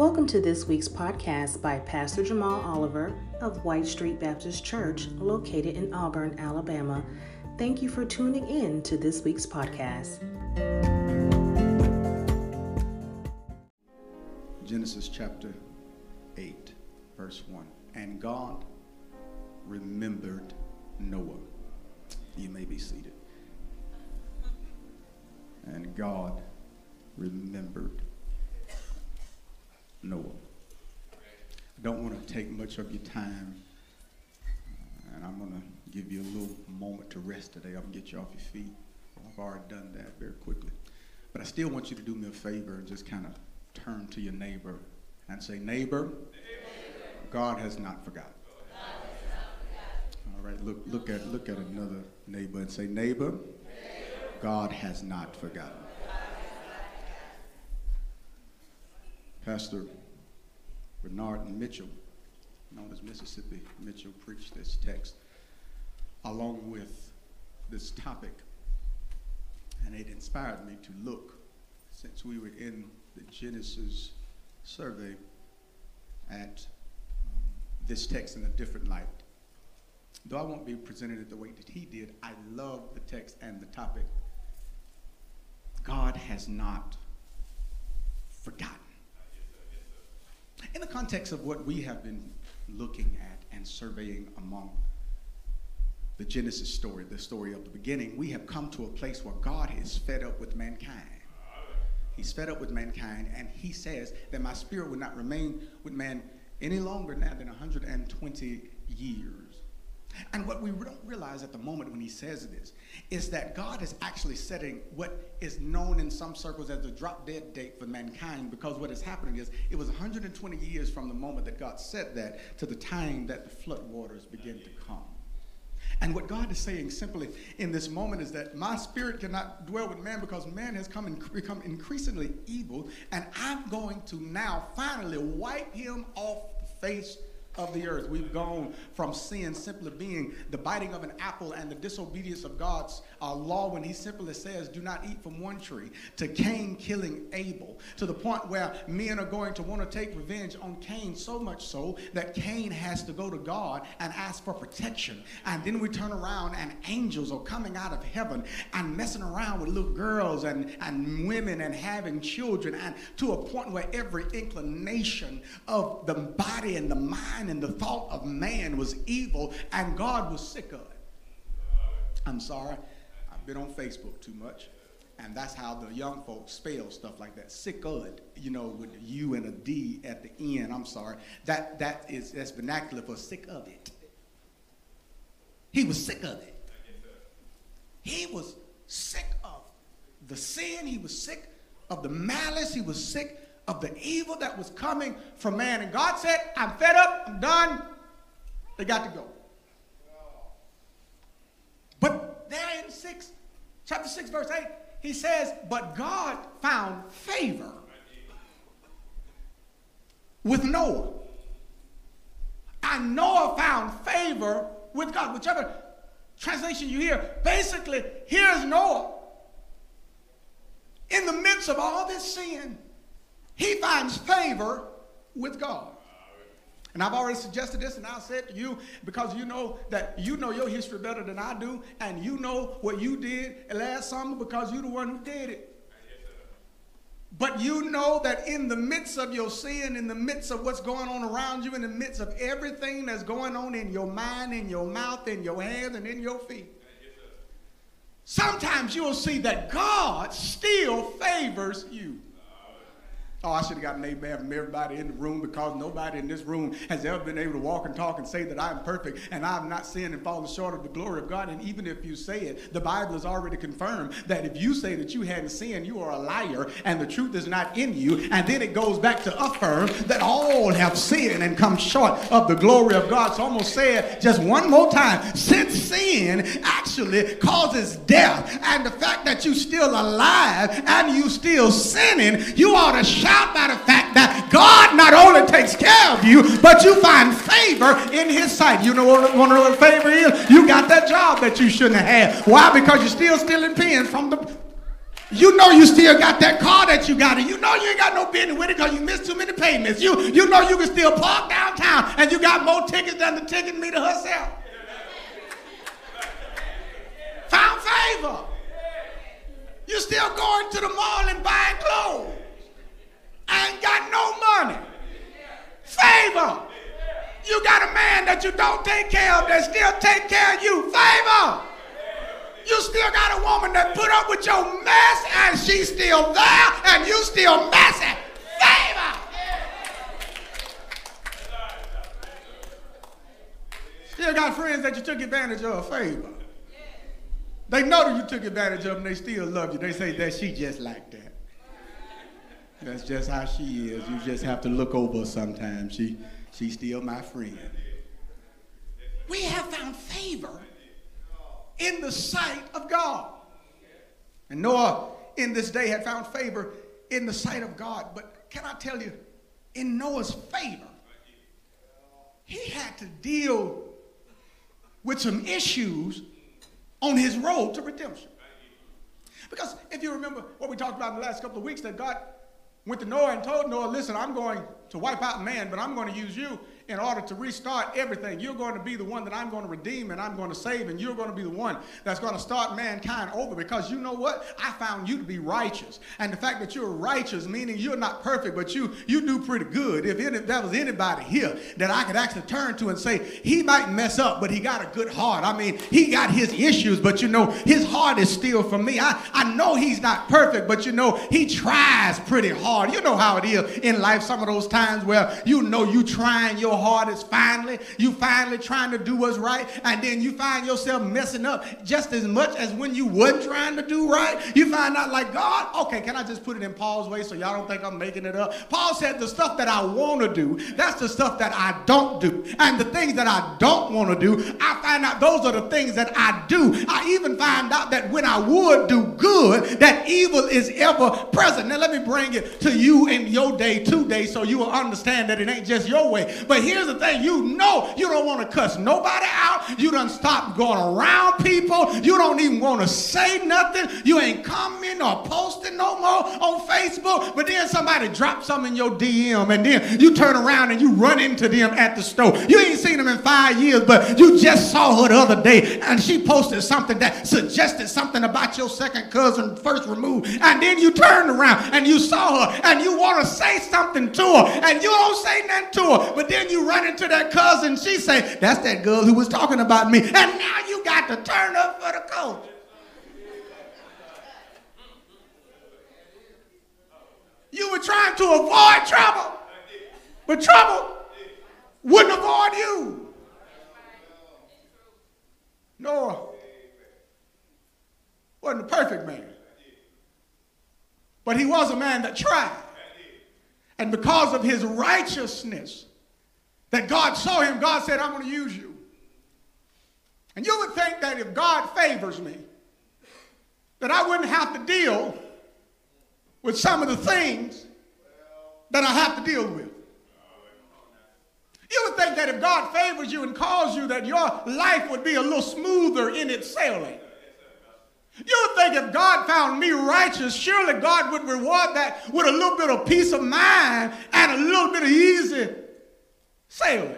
Welcome to this week's podcast by Pastor Jamal Oliver of White Street Baptist Church, located in Auburn, Alabama. Thank you for tuning in to this week's podcast. Genesis chapter 8, verse 1. And God remembered Noah. You may be seated. And God remembered Noah. I don't want to take much of your time, and I'm going to give you a little moment to rest today. I'm going to get you off your feet. I've already done that very quickly. But I still want you to do me a favor and just kind of turn to your neighbor and say, neighbor, God has not forgotten. All right, look at another neighbor and say, neighbor, God has not forgotten. Pastor Bernard Mitchell, known as Mississippi Mitchell, preached this text along with this topic, and it inspired me to look, since we were in the Genesis survey, at this text in a different light. Though I won't be presenting it the way that he did, I love the text and the topic. God has not forgotten. In the context of what we have been looking at and surveying among the Genesis story, the story of the beginning, we have come to a place where God is fed up with mankind. He's fed up with mankind, and he says that my spirit will not remain with man any longer now than 120 years. And what we don't realize at the moment when he says this is that God is actually setting what is known in some circles as the drop-dead date for mankind, because what is happening is it was 120 years from the moment that God said that to the time that the flood waters begin to come. And what God is saying simply in this moment is that my spirit cannot dwell with man because man has become increasingly evil, and I'm going to now finally wipe him off the face of the earth. We've gone from sin simply being the biting of an apple and the disobedience of God's law when he simply says, do not eat from one tree, to Cain killing Abel, to the point where men are going to want to take revenge on Cain, so much so that Cain has to go to God and ask for protection. And then we turn around and angels are coming out of heaven and messing around with little girls and women and having children, and to a point where every inclination of the body and the mind and the thought of man was evil, and God was sick of it. I'm sorry, I've been on Facebook too much, and that's how the young folks spell stuff like that. Sick of it, you know, with a U and a D at the end. I'm sorry, that's vernacular for sick of it. He was sick of it. He was sick of the sin. He was sick of the malice. He was sick of the evil that was coming from man. And God said, I'm fed up, I'm done. They got to go. But there in chapter 6, verse 8, he says, but God found favor with Noah. And Noah found favor with God. Whichever translation you hear, basically, here's Noah. In the midst of all this sin, he finds favor with God. And I've already suggested this, and I said to you, because you know that you know your history better than I do, and you know what you did last summer because you're the one who did it. But you know that in the midst of your sin, in the midst of what's going on around you, in the midst of everything that's going on in your mind, in your mouth, in your hands, and in your feet, sometimes you'll see that God still favors you. Oh, I should have gotten an amen from everybody in the room, because nobody in this room has ever been able to walk and talk and say that I'm perfect and I'm not sinned and fallen short of the glory of God. And even if you say it, the Bible has already confirmed that if you say that you hadn't sinned, you are a liar and the truth is not in you. And then it goes back to affirm that all have sinned and come short of the glory of God. So I'm going to say it just one more time. Since sin actually causes death, and the fact that you're still alive and you still sinning, you ought to shout by the fact that God not only takes care of you, but you find favor in his sight. You know what favor is? You got that job that you shouldn't have. Why? Because you're still stealing pens from the You know you still got that car that you got, and you know you ain't got no business with it because you missed too many payments. You know you can still park downtown, and you got more tickets than the ticket meter herself. Found favor. You still going to the mall and buying clothes. I ain't got no money. Favor. You got a man that you don't take care of that still take care of you. Favor. You still got a woman that put up with your mess, and she's still there, and you still messy. Favor. Still got friends that you took advantage of. Favor. They know that you took advantage of, and they still love you. They say that she just like that. That's just how she is. You just have to look over sometimes. She's still my friend. We have found favor in the sight of God. And Noah in this day had found favor in the sight of God. But can I tell you, in Noah's favor, he had to deal with some issues on his road to redemption. Because if you remember what we talked about in the last couple of weeks, that God went to Noah and told Noah, listen, I'm going to wipe out man, but I'm going to use you in order to restart everything. You're going to be the one that I'm going to redeem and I'm going to save, and you're going to be the one that's going to start mankind over, because you know what? I found you to be righteous. And the fact that you're righteous, meaning you're not perfect, but you do pretty good. If there was anybody here that I could actually turn to and say, he might mess up, but he got a good heart. I mean, he got his issues, but you know, his heart is still for me. I know he's not perfect, but you know, he tries pretty hard. You know how it is in life, some of those times where you know you trying your hardest, you finally trying to do what's right, and then you find yourself messing up just as much as when you weren't trying to do right. You find out, like, God, okay, can I just put it in Paul's way so y'all don't think I'm making it up? Paul said the stuff that I want to do, that's the stuff that I don't do, and the things that I don't want to do, I find out those are the things that I do. I even find out that when I would do good, that evil is ever present. Now let me bring it to you in your day today so you will understand that it ain't just your way. But here's the thing, you know you don't want to cuss nobody out. You done stopped going around people. You don't even want to say nothing. You ain't commenting or posting no more on Facebook. But then somebody drops something in your DM, and then you turn around and you run into them at the store. You ain't seen them in 5 years, but you just saw her the other day, and she posted something that suggested something about your second cousin first removed. And then you turned around and you saw her, and you want to say something to her, and you don't say nothing to her. But then you run into that cousin, she say, that's that girl who was talking about me. And now you got to turn up for the coach. You were trying to avoid trouble, but trouble wouldn't avoid you. Noah wasn't a perfect man, but he was a man that tried. And because of his righteousness, that God saw him, God said, I'm going to use you. And you would think that if God favors me, that I wouldn't have to deal with some of the things that I have to deal with. You would think that if God favors you and calls you, that your life would be a little smoother in its sailing. You would think if God found me righteous, surely God would reward that with a little bit of peace of mind and a little bit of easy sailing.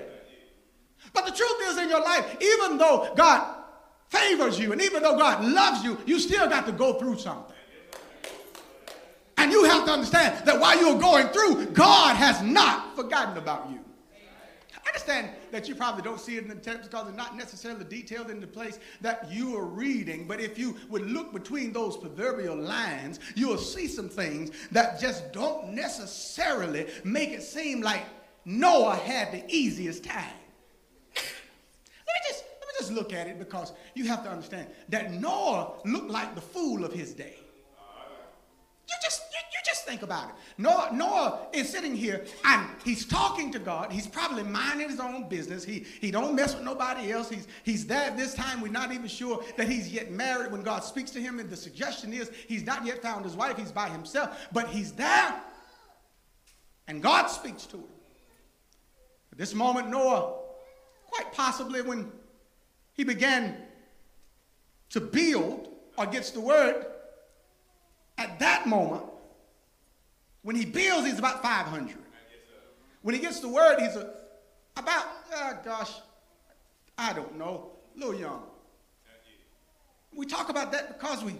But the truth is, in your life, even though God favors you and even though God loves you, you still got to go through something. And you have to understand that while you're going through, God has not forgotten about you. I understand that you probably don't see it in the text because it's not necessarily detailed in the place that you are reading. But if you would look between those proverbial lines, you will see some things that just don't necessarily make it seem like Noah had the easiest time. Let me just look at it, because you have to understand that Noah looked like the fool of his day. You just think about it. Noah is sitting here and he's talking to God. He's probably minding his own business. He don't mess with nobody else. He's there at this time. We're not even sure that he's yet married when God speaks to him. And the suggestion is he's not yet found his wife. He's by himself, but he's there. And God speaks to him. At this moment, Noah, quite possibly when he began to build or gets the word, At that moment, when he builds, he's about 500. When he gets the word, he's about, I don't know, a little young. We talk about that because we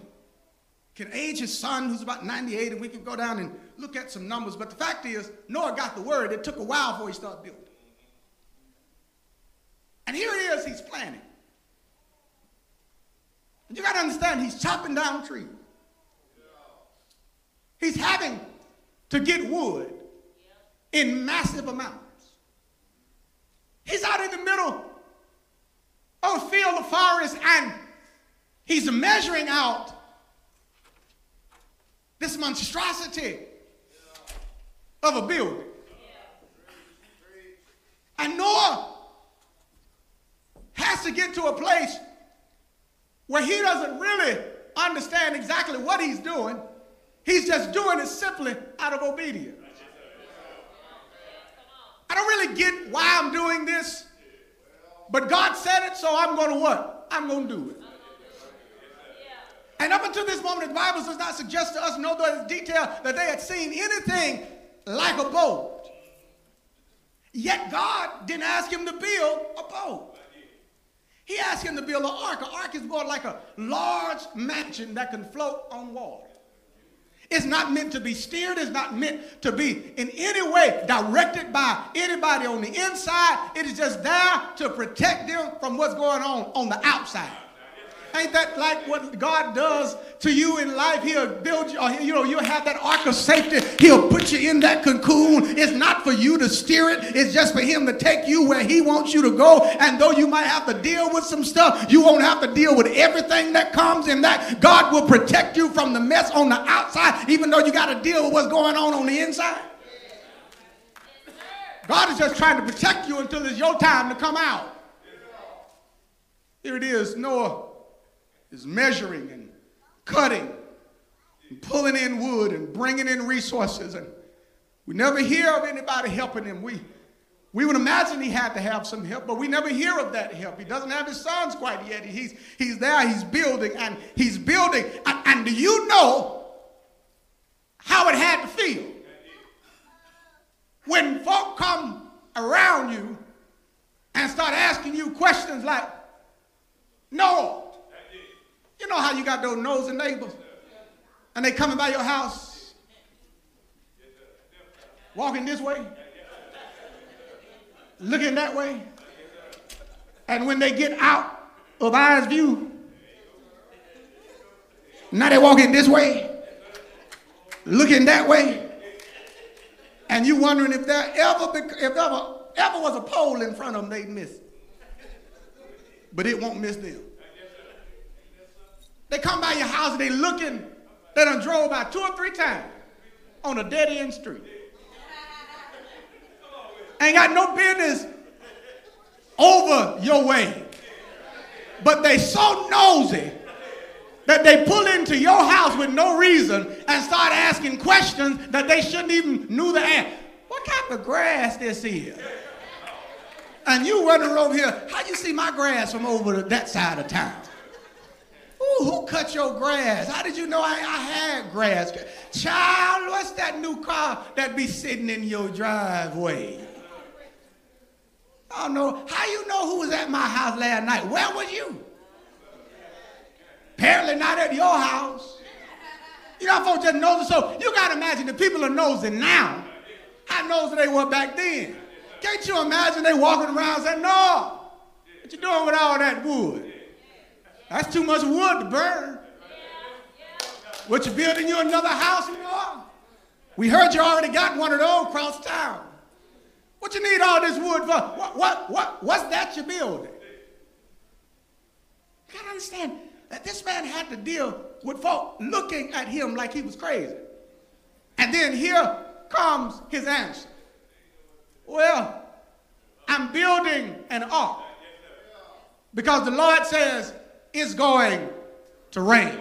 can age his son, who's about 98, and we can go down and look at some numbers. But the fact is, Noah got the word. It took a while before he started building. And here it is, he's planting. And you got to understand, he's chopping down trees. He's having to get wood in massive amounts. He's out in the middle of a field of forest, and he's measuring out this monstrosity of a building. And Noah has to get to a place where he doesn't really understand exactly what he's doing. He's just doing it simply out of obedience. I don't really get why I'm doing this, but God said it, so I'm going to what? I'm going to do it. And up until this moment, the Bible does not suggest to us, nor does it detail, that they had seen anything like a boat. Yet God didn't ask him to build a boat. He asked him to build an ark. An ark is more like a large mansion that can float on water. It's not meant to be steered. It's not meant to be in any way directed by anybody on the inside. It is just there to protect them from what's going on the outside. Ain't that like what God does to you in life? He'll build you, or you'll have that ark of safety. He'll put you in that cocoon. It's not for you to steer it. It's just for him to take you where he wants you to go. And though you might have to deal with some stuff, you won't have to deal with everything that comes in that. God will protect you from the mess on the outside, even though you got to deal with what's going on the inside. God is just trying to protect you until it's your time to come out. Here it is, Noah is measuring and cutting and pulling in wood and bringing in resources. And we never hear of anybody helping him. We would imagine he had to have some help, but we never hear of that help. He doesn't have his sons quite yet. He's there, he's building, and he's building. And do you know how it had to feel when folk come around you and start asking you questions like, no. You know how you got those nosy neighbors and they coming by your house walking this way, looking that way, and when they get out of eyes view, now they walking this way, looking that way, and you wondering if there ever was a pole in front of them they'd miss it. But it won't miss them. They come by your house and they looking, they done drove by 2 or 3 times on a dead end street. Ain't got no business over your way. But they so nosy that they pull into your house with no reason and start asking questions that they shouldn't even knew the answer. What kind of grass this is? And you running over here, how you see my grass from over to that side of town? Ooh, who cut your grass? How did you know I had grass? Child, what's that new car that be sitting in your driveway? I don't know. How you know who was at my house last night? Where was you? Apparently not at your house. You know, folks just nosy. So you got to imagine the people are nosy now. How nosy they were back then. Can't you imagine they walking around saying, no, what you doing with all that wood? That's too much wood to burn. Yeah. What, you building you another house, Noah? We heard you already got one of those across town. What you need all this wood for? What's that you building? You gotta understand that this man had to deal with folk looking at him like he was crazy. And then here comes his answer. Well, I'm building an ark because the Lord says, it's going to rain.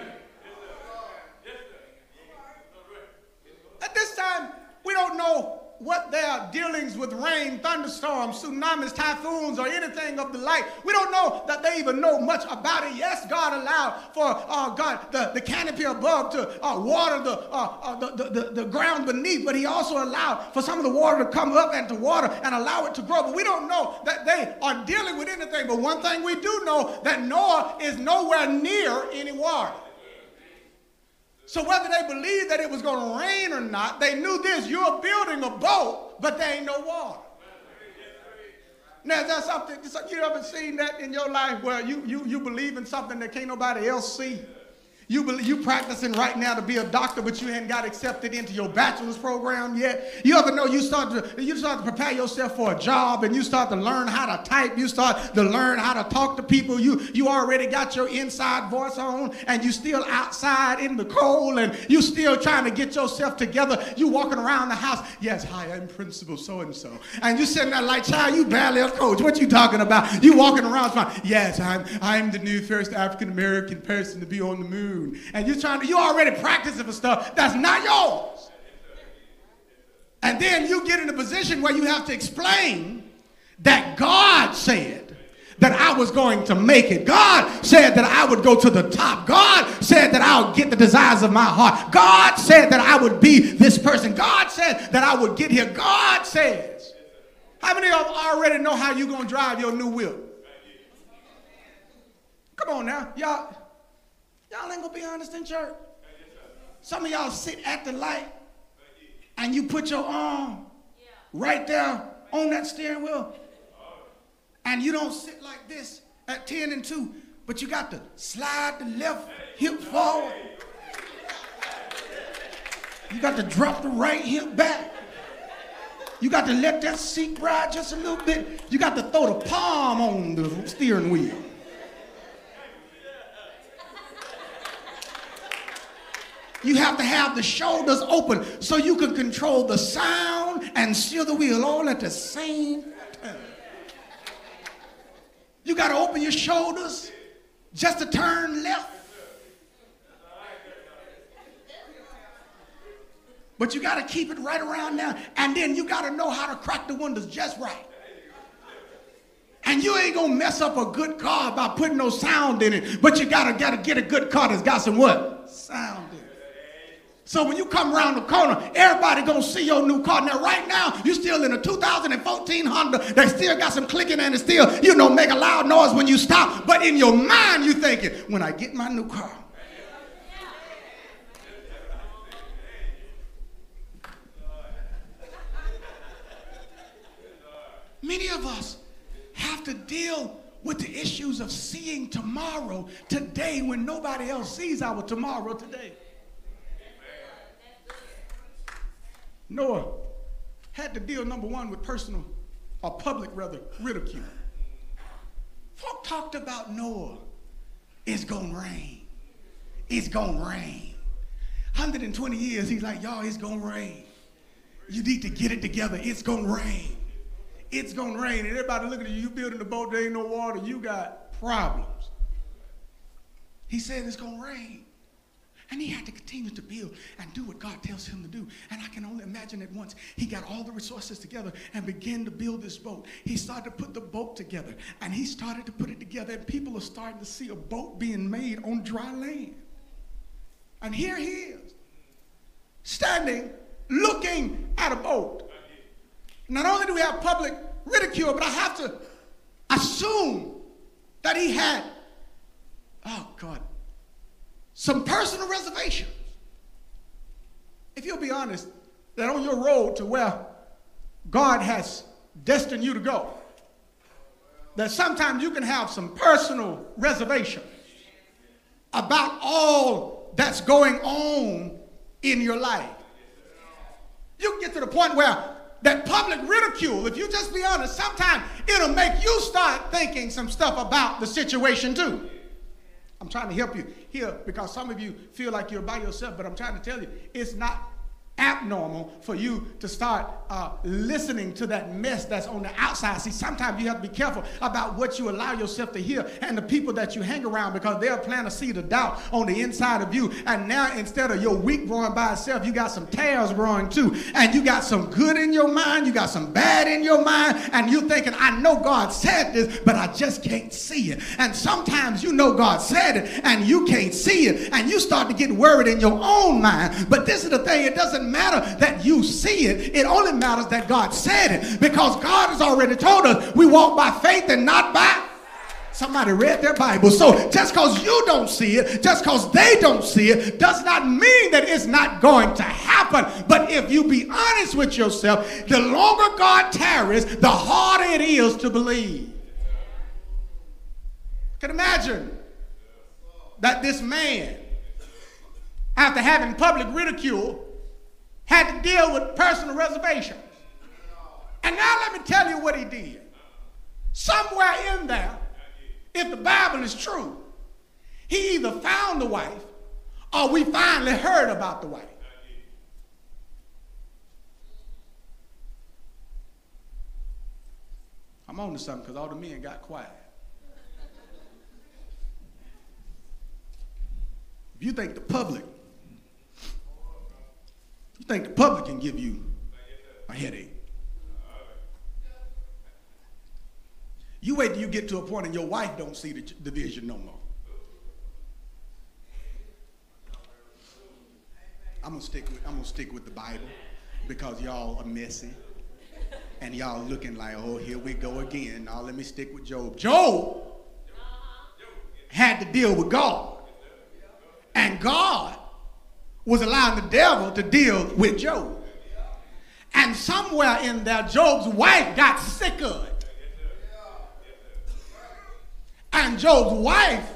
At this time, we don't know what their dealings with rain, thunderstorms, tsunamis, typhoons, or anything of the like. We don't know that they even know much about it. Yes, God allowed for the canopy above to water the ground beneath, but he also allowed for some of the water to come up and to water and allow it to grow. But we don't know that they are dealing with anything. But one thing we do know, that Noah is nowhere near any water. So whether they believed that it was going to rain or not, they knew this: you're building a boat, but there ain't no water. Now, is that something, you ever seen that in your life where you believe in something that can't nobody else see? You practicing right now to be a doctor, but you hadn't got accepted into your bachelor's program yet. You ever know you start to prepare yourself for a job, and you start to learn how to type. You start to learn how to talk to people. You already got your inside voice on, and you still outside in the cold, and you still trying to get yourself together. You walking around the house. Yes, hi, I'm Principal so-and-so. And you sitting there like, child, you barely a coach. What you talking about? You walking around. Yes, I'm the new first African-American person to be on the moon. And you're already practicing for stuff that's not yours. And then you get in a position where you have to explain that God said that I was going to make it. God said that I would go to the top. God said that I'll get the desires of my heart. God said that I would be this person. God said that I would get here. God says. How many of y'all already know how you're going to drive your new whip? Come on now. Y'all ain't gonna be honest in church. Some of y'all sit at the light and you put your arm right there on that steering wheel. And you don't sit like this at 10 and 2, but you got to slide the left hip forward. You got to drop the right hip back. You got to let that seat ride just a little bit. You got to throw the palm on the steering wheel. You have to have the shoulders open so you can control the sound and steer the wheel all at the same time. You got to open your shoulders just to turn left. But you got to keep it right around now. And then you got to know how to crack the windows just right. And you ain't going to mess up a good car by putting no sound in it. But you got to get a good car that's got some what? Sound in it. So when you come around the corner, everybody gonna see your new car. Now, right now, you're still in a 2014 Honda. They still got some clicking and it still, make a loud noise when you stop. But in your mind, you're thinking, when I get my new car. Many of us have to deal with the issues of seeing tomorrow today when nobody else sees our tomorrow today. Noah had to deal, number one, with personal, or public rather, ridicule. Folk talked about Noah. It's gonna rain. It's gonna rain. 120 years, he's like, y'all, it's gonna rain. You need to get it together. It's gonna rain. It's gonna rain. And everybody looking at you, building the boat, there ain't no water, you got problems. He said it's gonna rain. And he had to continue to build and do what God tells him to do. And I can only imagine that once he got all the resources together and began to build this boat, he started to put the boat together. And he started to put it together. And people are starting to see a boat being made on dry land. And here he is, standing, looking at a boat. Not only do we have public ridicule, but I have to assume that he had, some personal reservations. If you'll be honest, that on your road to where God has destined you to go, that sometimes you can have some personal reservations about all that's going on in your life. You can get to the point where that public ridicule, if you just be honest, sometimes it'll make you start thinking some stuff about the situation too. I'm trying to help you here because some of you feel like you're by yourself, but I'm trying to tell you, it's not abnormal for you to start listening to that mess that's on the outside. See, sometimes you have to be careful about what you allow yourself to hear and the people that you hang around, because they'll plant a seed of doubt on the inside of you. And now instead of your wheat growing by itself, you got some tares growing too. And you got some good in your mind, you got some bad in your mind, and you're thinking, I know God said this, but I just can't see it. And sometimes you know God said it and you can't see it, and you start to get worried in your own mind. But this is the thing, it doesn't matter that you see it, it only matters that God said it, because God has already told us we walk by faith and not by. Somebody read their Bible. So just because you don't see it, just because they don't see it, does not mean that it's not going to happen. But if you be honest with yourself, the longer God tarries, the harder it is to believe. Can imagine that this man, after having public ridicule, had to deal with personal reservations. And now let me tell you what he did. Somewhere in there, if the Bible is true, he either found the wife or we finally heard about the wife. I'm on to something because all the men got quiet. If you think the public can give you a headache, you wait till you get to a point and your wife don't see the vision no more. I'm gonna stick with the Bible, because y'all are messy and y'all looking like, oh, here we go again. Now let me stick with Job. Job had to deal with God, and God was allowing the devil to deal with Job. And somewhere in there, Job's wife got sick of it. And Job's wife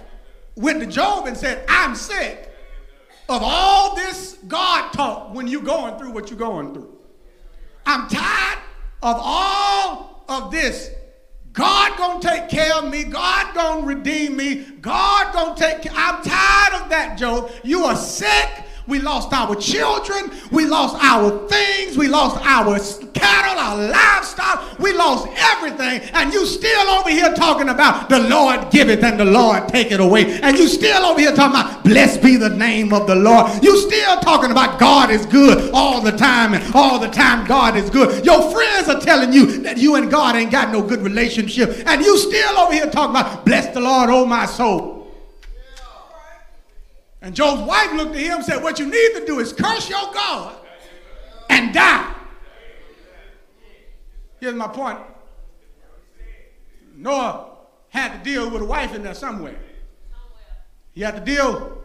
went to Job and said, I'm sick of all this God talk when you're going through what you're going through. I'm tired of all of this. God gonna take care of me. God gonna redeem me. God gonna take care. I'm tired of that, Job. You are sick. We lost our children, we lost our things, we lost our cattle, our livestock, we lost everything, and you still over here talking about the Lord giveth and the Lord taketh away, and you still over here talking about blessed be the name of the Lord. You still talking about God is good all the time, and all the time God is good. Your friends are telling you that you and God ain't got no good relationship, and you still over here talking about bless the Lord, oh my soul. And Job's wife looked at him and said, what you need to do is curse your God and die. Here's my point. Noah had to deal with a wife in there somewhere. He had to deal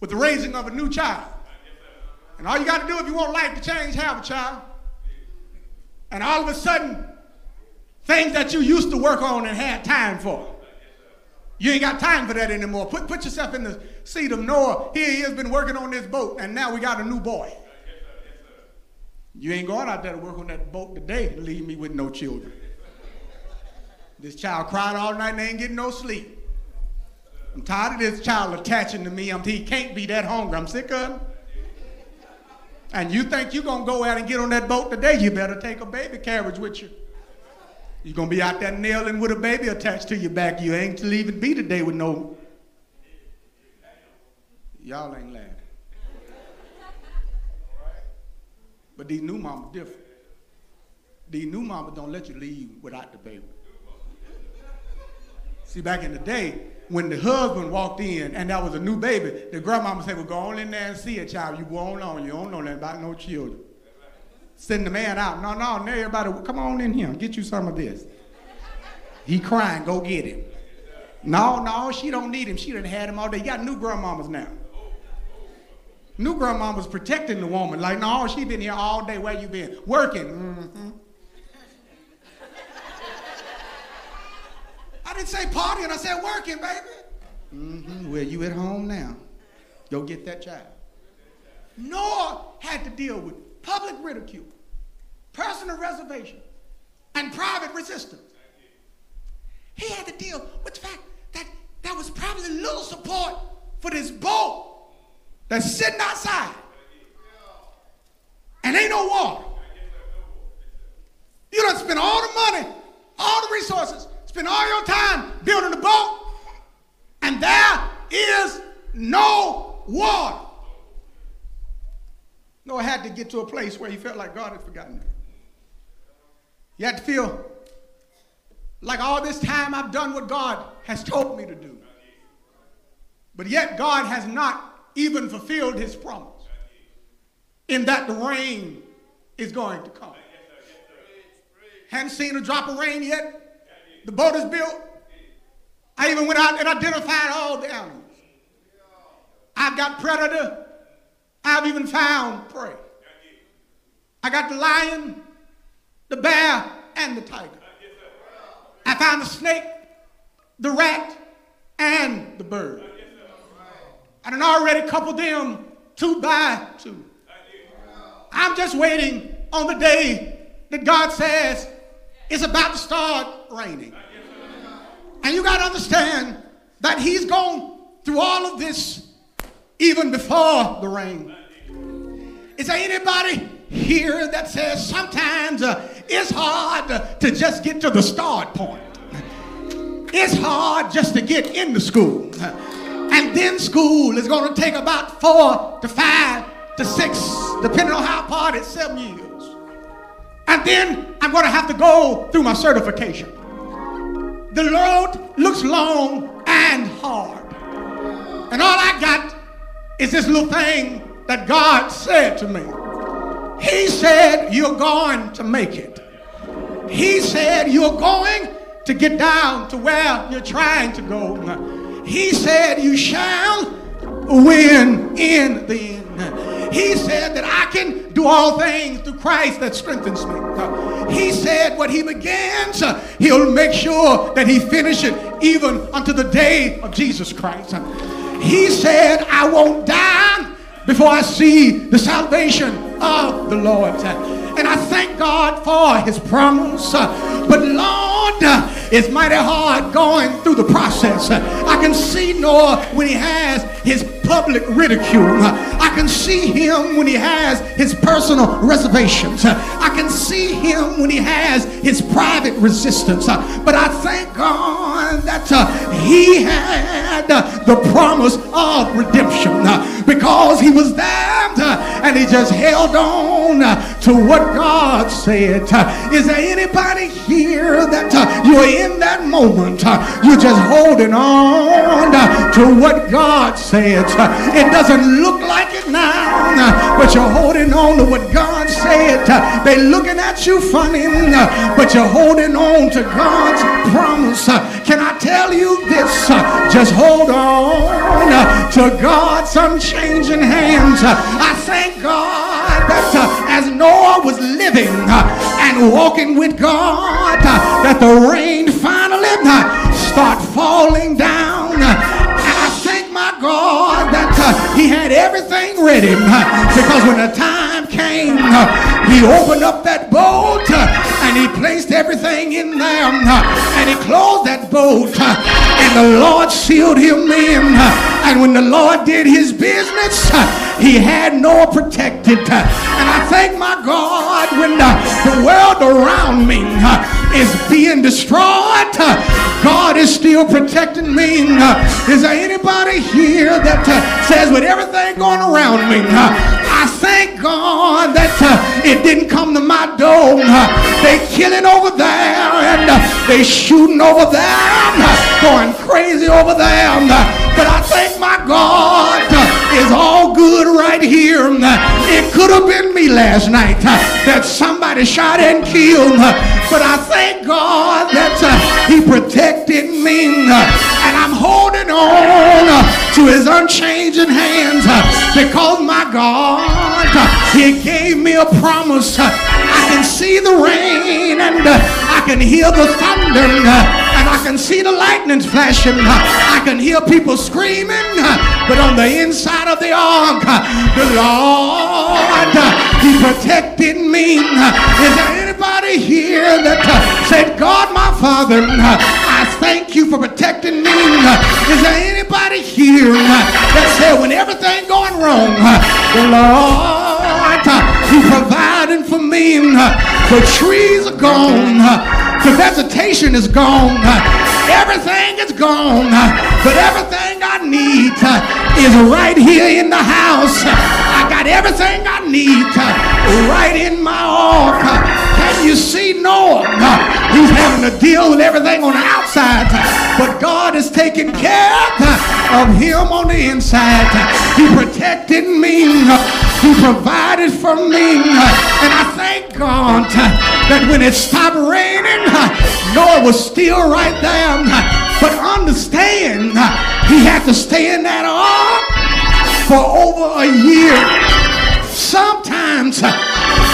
with the raising of a new child. And all you got to do if you want life to change, have a child. And all of a sudden, things that you used to work on and had time for, you ain't got time for that anymore. Put yourself in the seat of Noah. Here he has been working on this boat, and now we got a new boy. Yes, sir. Yes, sir. You ain't going out there to work on that boat today and leave me with no children. This child cried all night and ain't getting no sleep. I'm tired of this child attaching to me. He can't be that hungry. I'm sick of him. And you think you're going to go out and get on that boat today, you better take a baby carriage with you. You're going to be out there nailing with a baby attached to your back. You ain't to leave it be today with no. Y'all ain't laughing. But these new mamas different. These new mamas don't let you leave without the baby. See, back in the day, when the husband walked in and that was a new baby, the grandmama said, well, go on in there and see it, child. You go on. You don't know nothing about no children. Send the man out. No, everybody, come on in here. Get you some of this. He crying, go get him. No, she don't need him. She done had him all day. You got new grandmamas now. New grandmamas protecting the woman. Like, no, she been here all day. Where you been? Working. Mm-hmm. I didn't say partying. I said working, baby. Mm-hmm. Well, you at home now. Go get that child. Noah had to deal with public ridicule, personal reservation, and private resistance. He had to deal with the fact that there was probably little support for this boat that's sitting outside. no water. You done spent all the money, all the resources, spent all your time building the boat, and there is no water. Noah had to get to a place where he felt like God had forgotten him. You had to feel like all this time I've done what God has told me to do. But yet God has not even fulfilled his promise in that the rain is going to come. Hadn't seen a drop of rain yet. The boat is built. I even went out and identified all the animals. I've got predator. I've even found prey. I got the lion, the bear, and the tiger. I found the snake, the rat, and the bird. I done already coupled them 2 by 2. I'm just waiting on the day that God says it's about to start raining. And you got to understand that he's gone through all of this even before the rain. Is there anybody here that says sometimes it's hard to just get to the start point? It's hard just to get into school. And then school is going to take about 4 to 5 to 6, depending on how hard it's, 7 years. And then I'm going to have to go through my certification. The road looks long and hard. And all I got is this little thing that God said to me. He said, you're going to make it. He said, you're going to get down to where you're trying to go. He said, you shall win in the end. He said that I can do all things through Christ that strengthens me. He said what he begins, he'll make sure that he finishes even unto the day of Jesus Christ. He said, I won't die before I see the salvation of the Lord. And I thank God for his promise. But Lord, it's mighty hard going through the process. I can see Noah when he has his public ridicule. I can see him when he has his personal reservations. I can see him when he has his private resistance. But I thank God that he had the promise of redemption because he was there and he just held on to what God said. Is there anybody here that you're in that moment? You're just holding on to what God said. It doesn't look like it now, but you're holding on to what God said. They looking at you funny, but you're holding on to God's promise. Can I tell you this? Just hold on to God's unchanging hands. I thank God that as Noah was living and walking with God, that the rain finally start falling down. God, that he had everything ready because when the time came, he opened up that boat and he placed everything in there and he closed that boat and the Lord sealed him in. And when the Lord did his business, he had Noah protected. And I thank my God when the world around me is being destroyed, God is still protecting me. Is there anybody here that says with everything going around me, I thank God that it didn't come to my door. They killing over there and they shooting over there, going crazy over there. But I thank my God it's all good right here. It could have been me last night that somebody shot and killed. But I thank God that he protected me. And I'm holding on to his unchanging hands because my God, he gave me a promise. I can see the rain and I can hear the thunder and I can see the lightning flashing. I can hear people screaming, but on the inside of the ark, the Lord, he protected me. Is there anybody here that said, God, my Father, I thank you for protecting me? Is there anybody here that said, when everything going wrong, the Lord, he provided green, the trees are gone, the vegetation is gone, everything is gone, but everything I need is right here in the house. I got everything I need right in my ark. Can you see Noah? He's having to deal with everything on the outside, but God is taking care of him on the inside. He protected me, he provided for me, and I thank God that when it stopped raining, Noah was still right there. But understand, he had to stay in that ark for over a year. Sometimes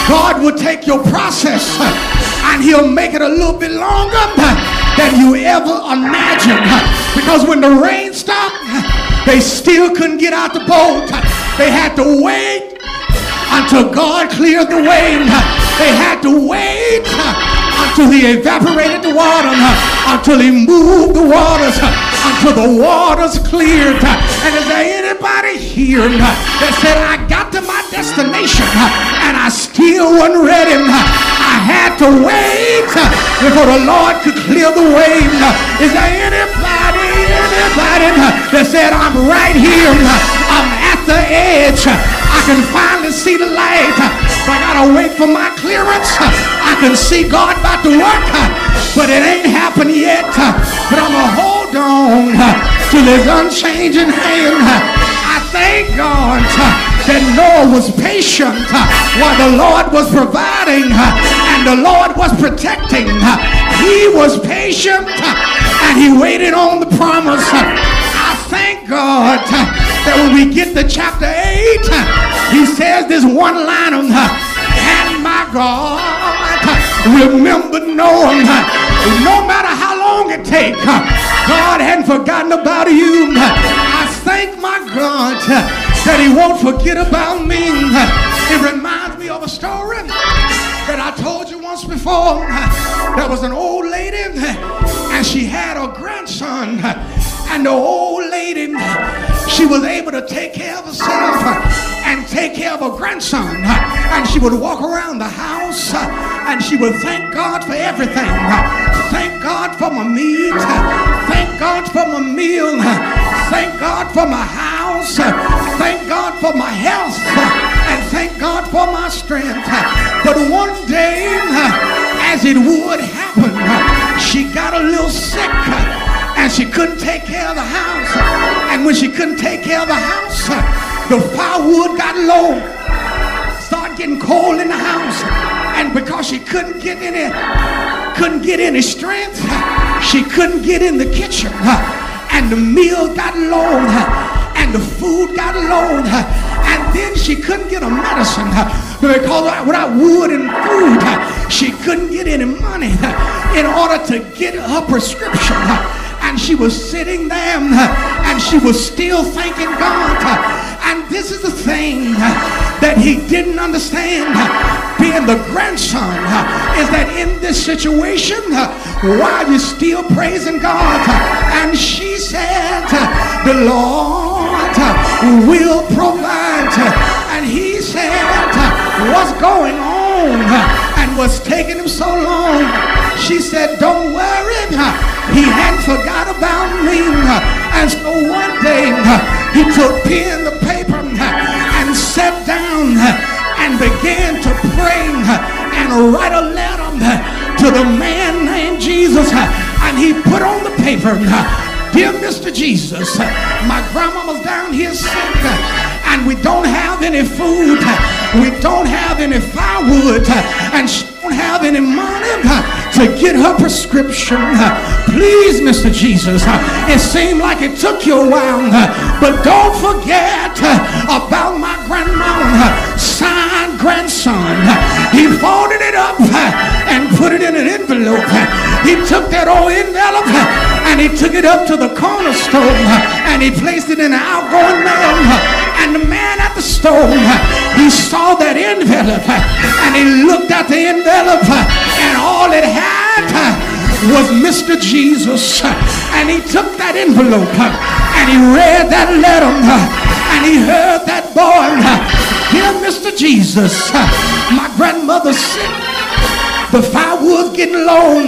God will take your process and he'll make it a little bit longer than you ever imagined. Because when the rain stopped, they still couldn't get out the boat. They had to wait until God cleared the way. They had to wait until he evaporated the water, until he moved the waters, until the waters cleared. And is there anybody here that said, I got to my destination and I still wasn't ready? I had to wait before the Lord could clear the way. Is there anybody that said, I'm right here, I'm at the edge, I can finally see the light, but I gotta wait for my clearance? I can see God about to work, but it ain't happened yet. But I'm gonna hold on to his unchanging hand. I thank God that Noah was patient while the Lord was providing and the Lord was protecting. He was patient and he waited on the promise. I thank God that when we get to chapter 8, he says this one line of, and my God, remember Noah. No matter how long it takes, God hadn't forgotten about you. I thank my God that he won't forget about me. It reminds me of a story that I told you once before. There was an old lady and she had her grandson, and the old lady, she was able to take care of herself and take care of her grandson, and she would walk around the house and she would thank God for everything. Thank God for my meat, thank God for my meal, thank God for my house, thank God for my health, and thank God for my strength. But one day, as it would happen, she got a little sick and she couldn't take care of the house. And when she couldn't take care of the house, the firewood got low, started getting cold in the house. And because she couldn't get any strength, she couldn't get in the kitchen. And the meal got low, and the food got low, and then she couldn't get a medicine because without wood and food, she couldn't get any money in order to get her prescription. And she was sitting there, and she was still thanking God. And this is the thing that he didn't understand, being the grandson, is that in this situation, while you're still praising God, and she said, the Lord will provide. And he said, what's going on and what's taking him so long? She said, don't worry, he hadn't forgot about me. And so one day, he took pen to paper and sat down and began to pray and write a letter to the man named Jesus. And he put on the paper, dear Mr. Jesus, my grandmama's down here sick, and we don't have any food, we don't have any firewood, and she don't have any money to get her prescription. Please, Mr. Jesus, it seemed like it took you a while, but don't forget about my grandmama. Signed, grandson. He folded it up and put it in an envelope. He took that old envelope and he took it up to the corner store and he placed it in an outgoing mail. And the man at the store, he saw that envelope and he looked at the envelope, and all it had was Mr. Jesus. And he took that envelope and he read that letter and he heard that boy Dear Mr. Jesus, my grandmother's sick. The firewood's getting long.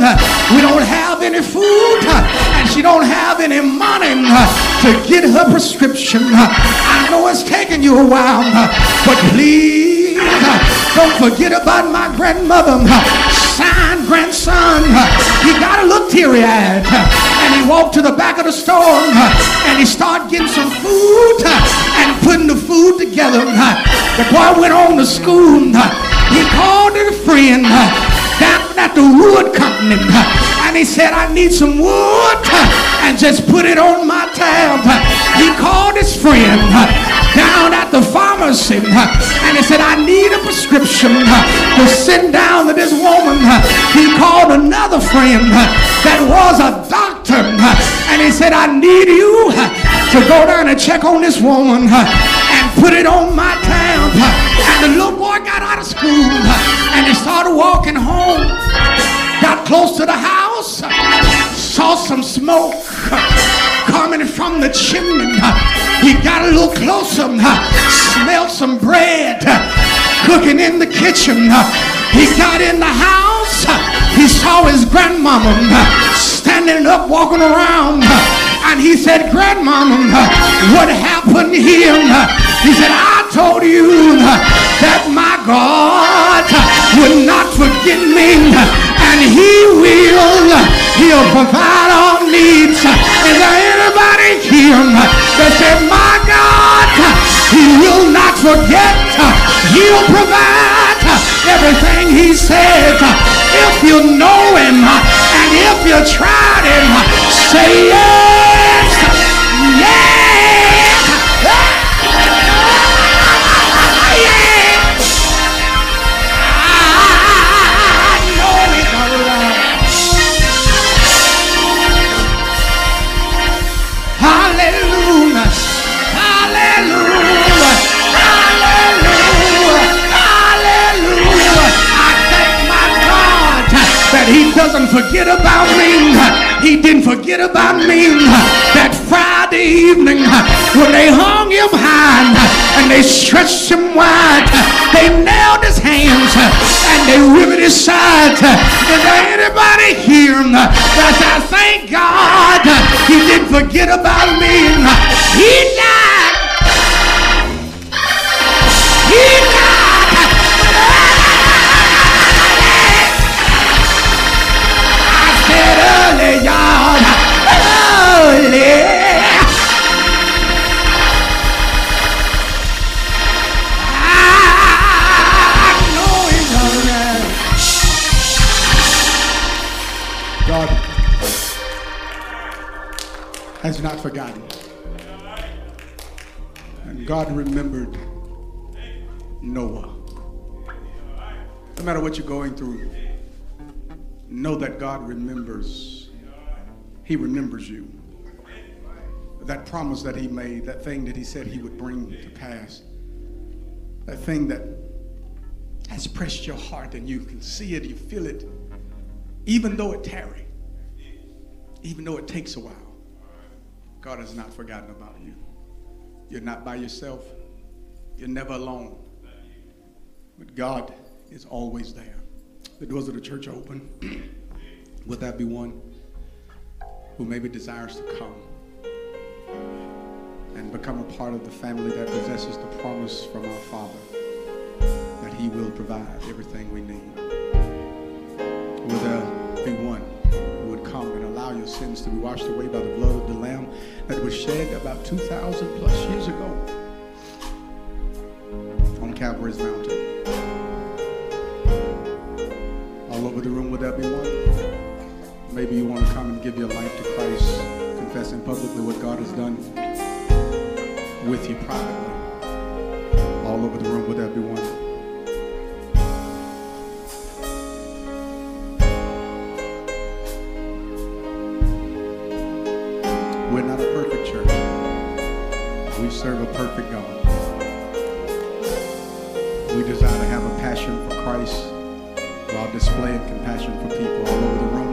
We don't have any food, and she don't have any money to get her prescription. I know it's taking you a while, but please don't forget about my grandmother. Signed, grandson. He got a little teary-eyed, and he walked to the back of the store, and he started getting some food and putting the food together. The boy went on to school. He called a friend down at the wood company, and he said, I need some wood, and just put it on my tab. He called his friend down at the pharmacy, and he said, I need a prescription to send down to this woman. He called another friend that was a doctor, and he said, I need you to go down and check on this woman and put it on my tab. And the little boy got out of school, and he started walking home. Got close to the house, saw some smoke coming from the chimney. He got a little closer, smelled some bread cooking in the kitchen. He got in the house, he saw his grandmama standing up, walking around, and he said, Grandmama, what happened here? He said, I told you that my God would not forget me, and he'll provide all needs. Is there anybody here that said, my God, he will not forget, he'll provide everything he said, if you know him, and if you tried him, say yes, yes. He doesn't forget about me. He didn't forget about me that Friday evening when they hung him high and they stretched him wide. They nailed his hands and they ripped his sides. Is there anybody here that says, thank God he didn't forget about me? He died. He died. God has not forgotten, and God remembered Noah. No matter what you're going through, know that God remembers. He remembers you. That promise that he made, that thing that he said he would bring to pass, that thing that has pressed your heart, and you can see it, you feel it, even though it tarry, even though it takes a while, God has not forgotten about you. You're not by yourself. You're never alone. But God is always there. The doors of the church are open. Would that be one who maybe desires to come and become a part of the family that possesses the promise from our Father that he will provide everything we need? Will there be one who would come and allow your sins to be washed away by the blood of the Lamb that was shed about 2,000 plus years ago on Calvary's mountain? All over the room, would that be one? Maybe you want to come and give your life to Christ, confessing publicly what God has done with you privately. All over the room, would that be one? We're not a perfect church. We serve a perfect God. We desire to have a passion for Christ while displaying compassion for people. All over the room.